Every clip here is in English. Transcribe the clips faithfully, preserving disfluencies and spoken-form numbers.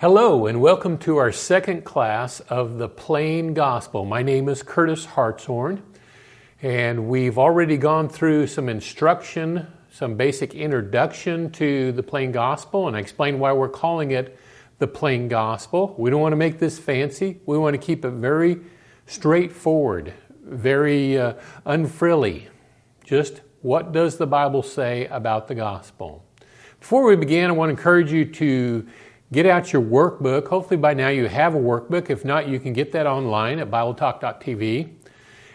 Hello and welcome to our second class of the Plain Gospel. My name is Curtis Hartshorn, and we've already gone through some instruction, some basic introduction to the Plain Gospel, and I explained why we're calling it the Plain Gospel. We don't want to make this fancy. We want to keep it very straightforward, very uh, unfrilly. Just what does the Bible say about the Gospel? Before we begin, I want to encourage you to get out your workbook. Hopefully by now you have a workbook. If not, you can get that online at Bible Talk dot T V.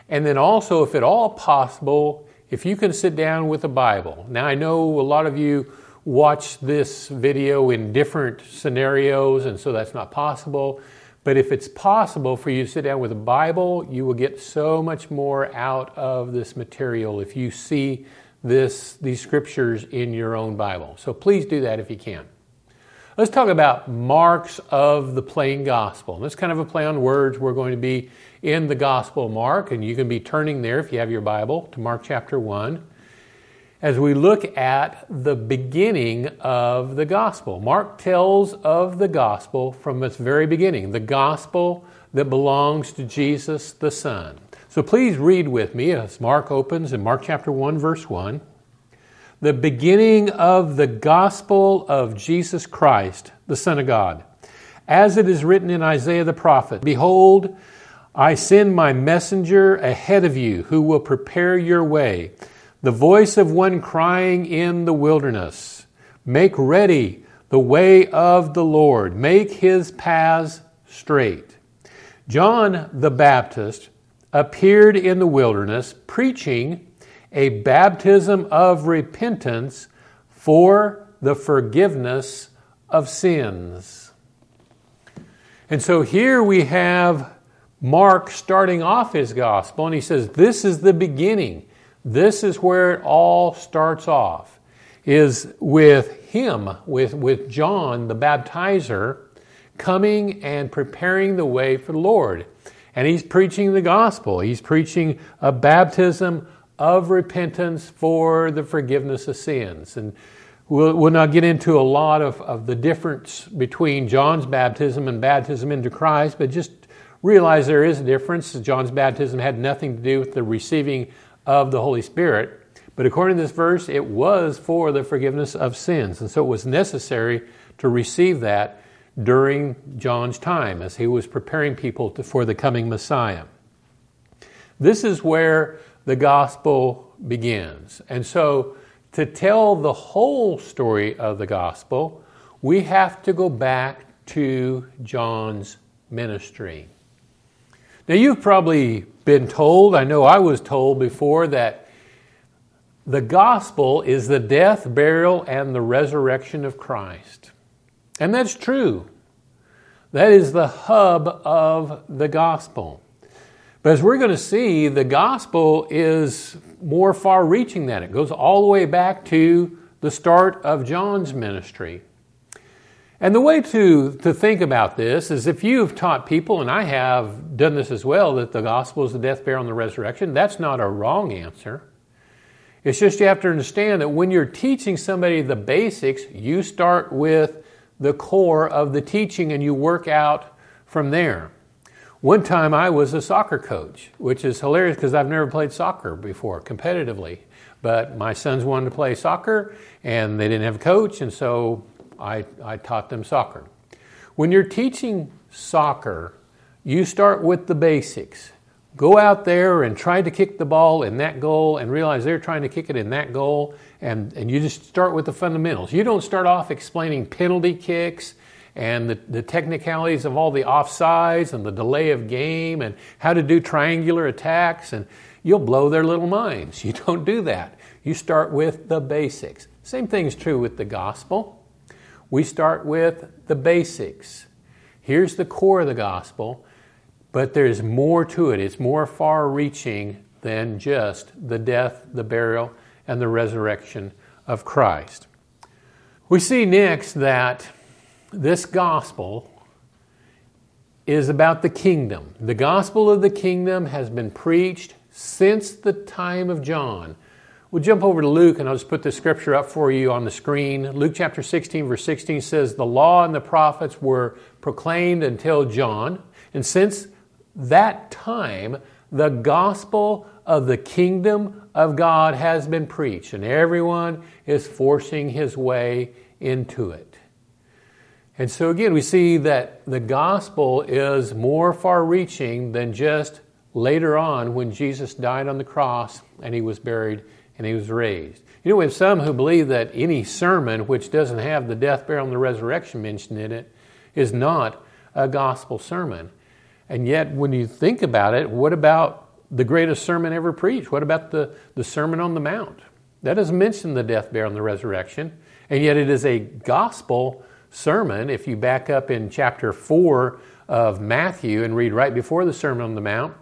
And then also, if at all possible, if you can sit down with a Bible. Now, I know a lot of you watch this video in different scenarios, and so that's not possible. But if it's possible for you to sit down with a Bible, you will get so much more out of this material if you see this these scriptures in your own Bible. So please do that if you can. Let's talk about marks of the plain gospel. That's kind of a play on words. We're going to be in the Gospel of Mark, and you can be turning there if you have your Bible to Mark chapter one as we look at the beginning of the gospel. Mark tells of the gospel from its very beginning, the gospel that belongs to Jesus the Son. So please read with me as Mark opens in Mark chapter one, verse one. The beginning of the gospel of Jesus Christ, the Son of God. As it is written in Isaiah the prophet, behold, I send my messenger ahead of you who will prepare your way. The voice of one crying in the wilderness, make ready the way of the Lord. Make his paths straight. John the Baptist appeared in the wilderness preaching a baptism of repentance for the forgiveness of sins. And so here we have Mark starting off his gospel, and he says, this is the beginning. This is where it all starts off, is with him, with, with John the baptizer, coming and preparing the way for the Lord. And he's preaching the gospel. He's preaching a baptism of repentance for the forgiveness of sins. And we'll, we'll now get into a lot of, of the difference between John's baptism and baptism into Christ, but just realize there is a difference. John's baptism had nothing to do with the receiving of the Holy Spirit, but according to this verse, it was for the forgiveness of sins. And so it was necessary to receive that during John's time as he was preparing people to, for the coming Messiah. This is where the gospel begins. And so to tell the whole story of the gospel, we have to go back to John's ministry. Now, you've probably been told, I know I was told before, that the gospel is the death, burial, and the resurrection of Christ. And that's true. That is the hub of the gospel. But as we're going to see, the gospel is more far-reaching than that. It goes all the way back to the start of John's ministry. And the way to, to think about this is if you've taught people, and I have done this as well, that the gospel is the death, burial, and the resurrection, that's not a wrong answer. It's just you have to understand that when you're teaching somebody the basics, you start with the core of the teaching and you work out from there. One time I was a soccer coach, which is hilarious because I've never played soccer before competitively. But my sons wanted to play soccer and they didn't have a coach, and so I, I taught them soccer. When you're teaching soccer, you start with the basics. Go out there and try to kick the ball in that goal and realize they're trying to kick it in that goal, and, and you just start with the fundamentals. You don't start off explaining penalty kicks and the, the technicalities of all the offsides and the delay of game and how to do triangular attacks, and you'll blow their little minds. You don't do that. You start with the basics. Same thing is true with the gospel. We start with the basics. Here's the core of the gospel, but there's more to it. It's more far-reaching than just the death, the burial, and the resurrection of Christ. We see next that this gospel is about the kingdom. The gospel of the kingdom has been preached since the time of John. We'll jump over to Luke, and I'll just put the scripture up for you on the screen. Luke chapter sixteen, verse sixteen says, "The law and the prophets were proclaimed until John, and since that time the gospel of the kingdom of God has been preached, and everyone is forcing his way into it." And so again, we see that the gospel is more far-reaching than just later on when Jesus died on the cross and he was buried and he was raised. You know, we have some who believe that any sermon which doesn't have the death, burial, and the resurrection mentioned in it is not a gospel sermon. And yet, when you think about it, what about the greatest sermon ever preached? What about the, the Sermon on the Mount? That doesn't mention the death, burial, and the resurrection. And yet it is a gospel sermon. If you back up in chapter four of Matthew and read right before the Sermon on the Mount,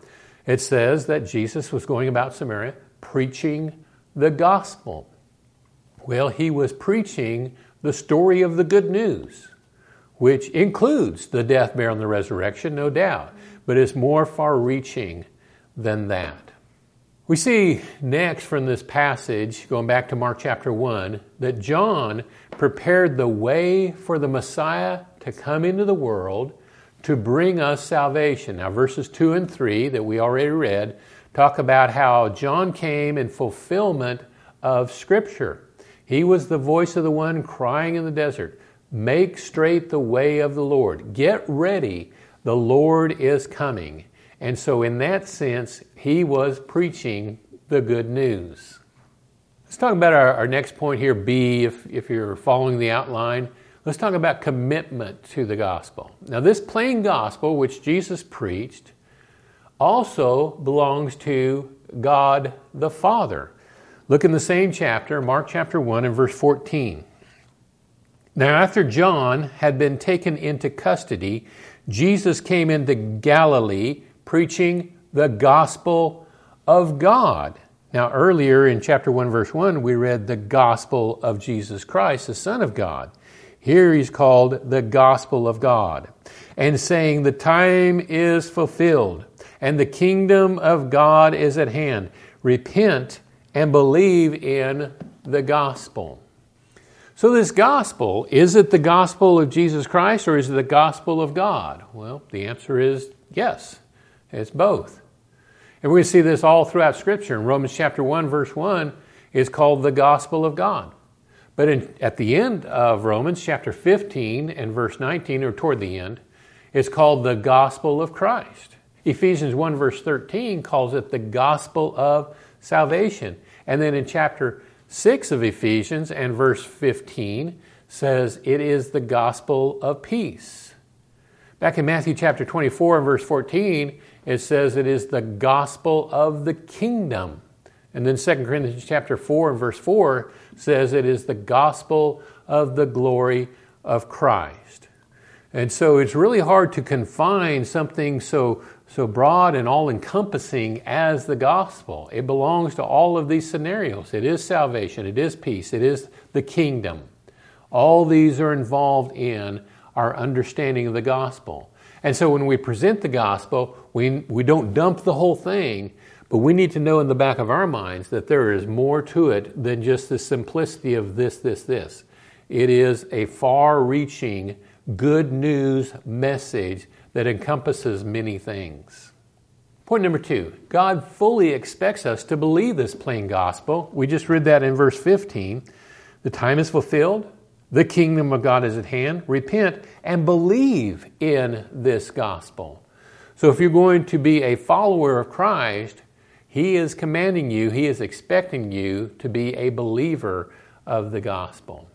it says that Jesus was going about Samaria preaching the gospel. Well, he was preaching the story of the good news, which includes the death, burial, and the resurrection, no doubt, but it's more far-reaching than that. We see next from this passage, going back to Mark chapter one, that John prepared the way for the Messiah to come into the world to bring us salvation. Now, verses two and three that we already read talk about how John came in fulfillment of Scripture. He was the voice of the one crying in the desert, "Make straight the way of the Lord. Get ready, the Lord is coming." And so in that sense, he was preaching the good news. Let's talk about our, our next point here, B, if, if you're following the outline. Let's talk about commitment to the gospel. Now, this plain gospel, which Jesus preached, also belongs to God the Father. Look in the same chapter, Mark chapter one and verse fourteen. "Now, after John had been taken into custody, Jesus came into Galilee, preaching the gospel of God." Now, earlier in chapter one, verse one, we read the gospel of Jesus Christ, the Son of God. Here he's called the gospel of God, and saying, "The time is fulfilled, and the kingdom of God is at hand. Repent and believe in the gospel." So this gospel, is it the gospel of Jesus Christ, or is it the gospel of God? Well, the answer is yes. It's both. And we see this all throughout Scripture. In Romans chapter one, verse one, is called the gospel of God. But in, at the end of Romans chapter fifteen and verse nineteen, or toward the end, it's called the gospel of Christ. Ephesians one, verse thirteen calls it the gospel of salvation. And then in chapter six of Ephesians and verse fifteen says it is the gospel of peace. Back in Matthew chapter twenty-four and verse fourteen, it says it is the gospel of the kingdom. And then Second Corinthians chapter four and verse four says it is the gospel of the glory of Christ. And so it's really hard to confine something so, so broad and all-encompassing as the gospel. It belongs to all of these scenarios. It is salvation. It is peace. It is the kingdom. All these are involved in our understanding of the gospel. And so when we present the gospel, we, we don't dump the whole thing, but we need to know in the back of our minds that there is more to it than just the simplicity of this, this, this. It is a far-reaching good news message that encompasses many things. Point number two, God fully expects us to believe this plain gospel. We just read that in verse fifteen. The time is fulfilled. The kingdom of God is at hand. Repent and believe in this gospel. So if you're going to be a follower of Christ, he is commanding you, he is expecting you to be a believer of the gospel.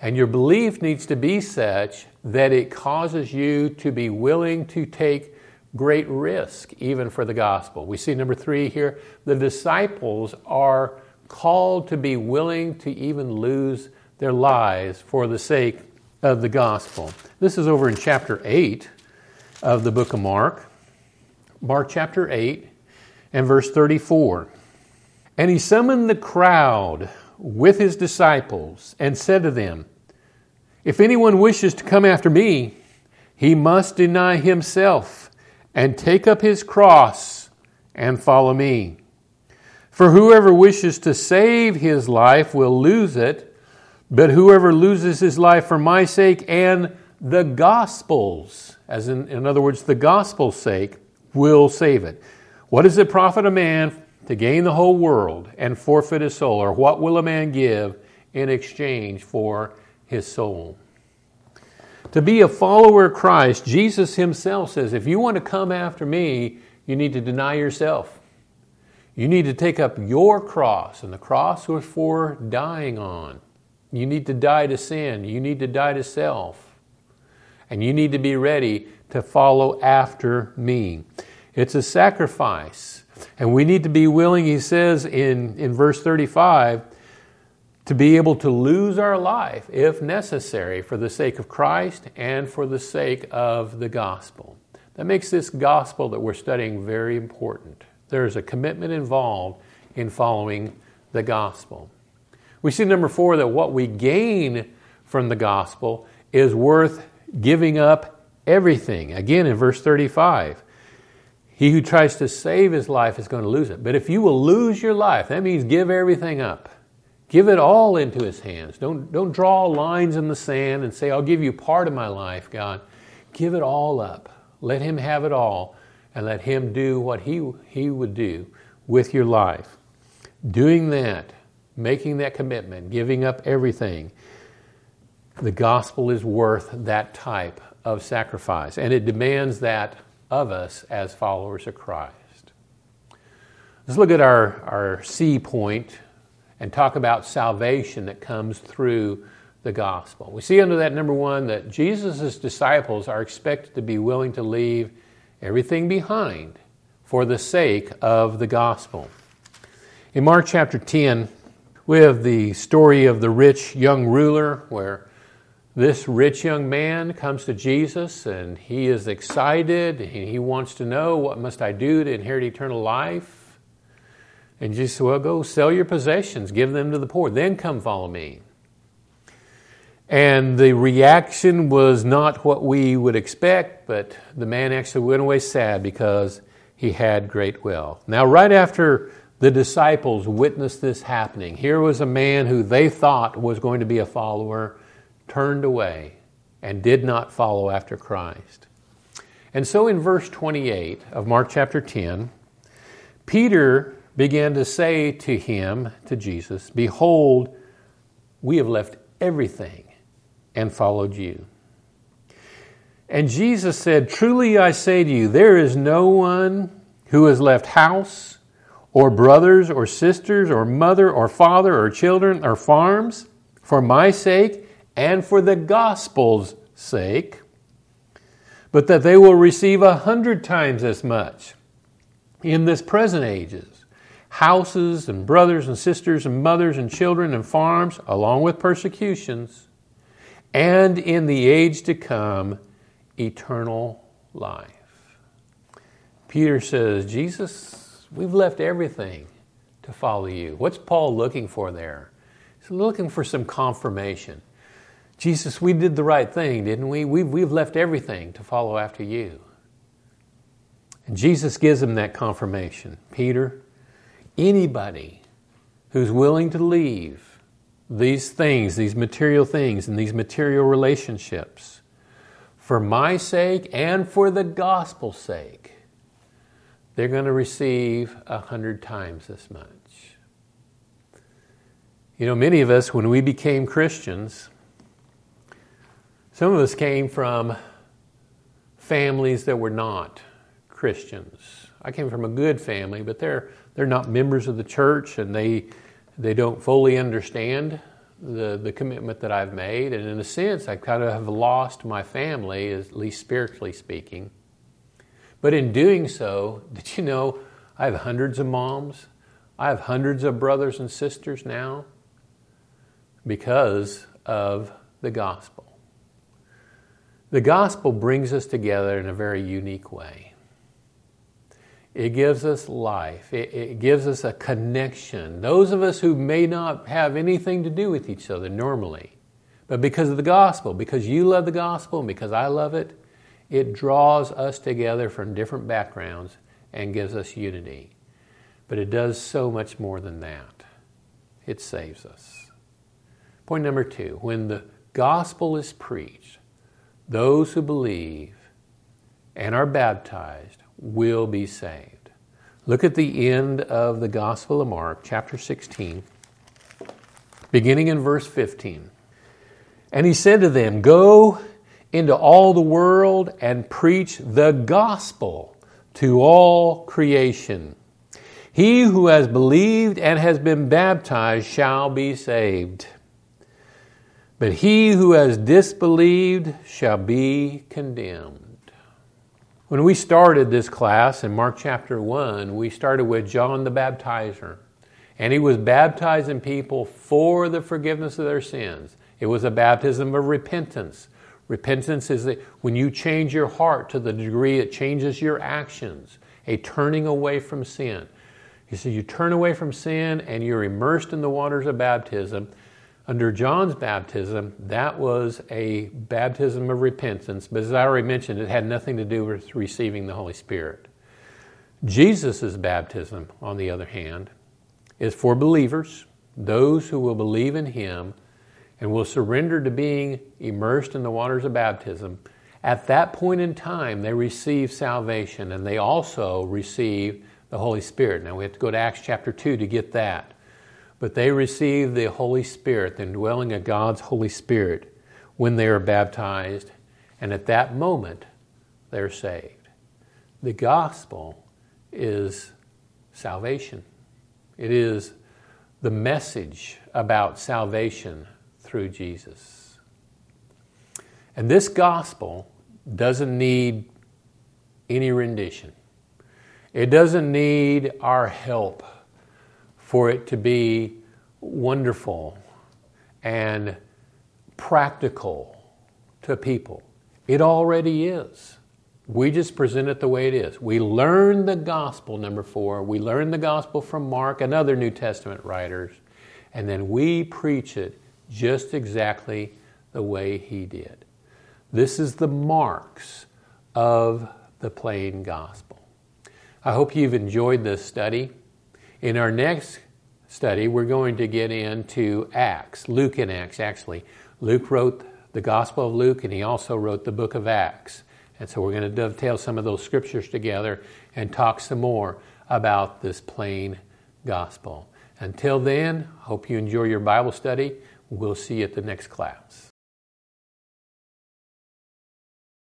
And your belief needs to be such that it causes you to be willing to take great risk, even for the gospel. We see number three here, the disciples are called to be willing to even lose their lives for the sake of the gospel. This is over in chapter eight of the book of Mark. Mark chapter eight and verse thirty-four. "And he summoned the crowd with his disciples and said to them, 'If anyone wishes to come after me, he must deny himself and take up his cross and follow me. For whoever wishes to save his life will lose it, but whoever loses his life for my sake and the gospel's, as in, in other words, the gospel's sake, will save it. What does it profit a man to gain the whole world and forfeit his soul? Or what will a man give in exchange for his soul? To be a follower of Christ, Jesus himself says, if you want to come after me, you need to deny yourself. You need to take up your cross, and the cross was for dying on. You need to die to sin. You need to die to self. And you need to be ready to follow after me. It's a sacrifice. And we need to be willing, he says in, in verse thirty-five, to be able to lose our life, if necessary, for the sake of Christ and for the sake of the gospel. That makes this gospel that we're studying very important. There is a commitment involved in following the gospel. We see number four, that what we gain from the gospel is worth giving up everything. Again, in verse thirty-five, he who tries to save his life is going to lose it. But if you will lose your life, that means give everything up. Give it all into his hands. Don't, don't draw lines in the sand and say, I'll give you part of my life, God. Give it all up. Let him have it all. And let him do what he, he would do with your life. Doing that, making that commitment, giving up everything, the gospel is worth that type of sacrifice. And it demands that of us as followers of Christ. Let's look at our, our C point and talk about salvation that comes through the gospel. We see under that number one that Jesus' disciples are expected to be willing to leave everything behind for the sake of the gospel. In Mark chapter ten, we have the story of the rich young ruler, where this rich young man comes to Jesus and he is excited and he wants to know, what must I do to inherit eternal life? And Jesus said, well, go sell your possessions, give them to the poor, then come follow me. And the reaction was not what we would expect, but the man actually went away sad because he had great wealth. Now, right after the disciples witnessed this happening, here was a man who they thought was going to be a follower, turned away and did not follow after Christ. And so in verse twenty-eight of Mark chapter ten, Peter began to say to him, to Jesus, behold, we have left everything and followed you. And Jesus said, truly I say to you, there is no one who has left house or brothers or sisters or mother or father or children or farms for my sake and for the gospel's sake, but that they will receive a hundred times as much in this present ages. Houses and brothers and sisters and mothers and children and farms, along with persecutions, and in the age to come, eternal life. Peter says, Jesus, we've left everything to follow you. What's Paul looking for there? He's looking for some confirmation. Jesus, we did the right thing, didn't we? We've, we've left everything to follow after you. And Jesus gives him that confirmation. Peter, anybody who's willing to leave these things, these material things and these material relationships for my sake and for the gospel's sake, they're going to receive a hundred times as much. You know, many of us, when we became Christians, some of us came from families that were not Christians. I came from a good family, but they're they're not members of the church, and they they don't fully understand the, the commitment that I've made. And in a sense, I kind of have lost my family, at least spiritually speaking. But in doing so, did you know I have hundreds of moms? I have hundreds of brothers and sisters now because of the gospel. The gospel brings us together in a very unique way. It gives us life. It, it gives us a connection. Those of us who may not have anything to do with each other normally, but because of the gospel, because you love the gospel and because I love it, it draws us together from different backgrounds and gives us unity. But it does so much more than that. It saves us. Point number two, when the gospel is preached, those who believe and are baptized will be saved. Look at the end of the Gospel of Mark, chapter sixteen, beginning in verse fifteen. And he said to them, "Go into all the world and preach the gospel to all creation. He who has believed and has been baptized shall be saved. But he who has disbelieved shall be condemned." When we started this class in Mark chapter one, we started with John the Baptizer. And he was baptizing people for the forgiveness of their sins. It was a baptism of repentance. Repentance is the, when you change your heart to the degree it changes your actions, a turning away from sin. You see, you turn away from sin and you're immersed in the waters of baptism. Under John's baptism, that was a baptism of repentance. But as I already mentioned, it had nothing to do with receiving the Holy Spirit. Jesus' baptism, on the other hand, is for believers, those who will believe in Him and will surrender to being immersed in the waters of baptism. At that point in time, they receive salvation and they also receive the Holy Spirit. Now we have to go to Acts chapter two to get that. But they receive the Holy Spirit, the indwelling of God's Holy Spirit, when they are baptized. And at that moment, they're saved. The gospel is salvation. It is the message about salvation through Jesus. And this gospel doesn't need any rendition. It doesn't need our help for it to be wonderful and practical to people. It already is. We just present it the way it is. We learn the gospel, number four. We learn the gospel from Mark and other New Testament writers, and then we preach it just exactly the way he did. This is the marks of the plain gospel. I hope you've enjoyed this study. In our next study, we're going to get into Acts, Luke and Acts, actually. Luke wrote the Gospel of Luke, and he also wrote the book of Acts. And so we're going to dovetail some of those scriptures together and talk some more about this plain gospel. Until then, hope you enjoy your Bible study. We'll see you at the next class.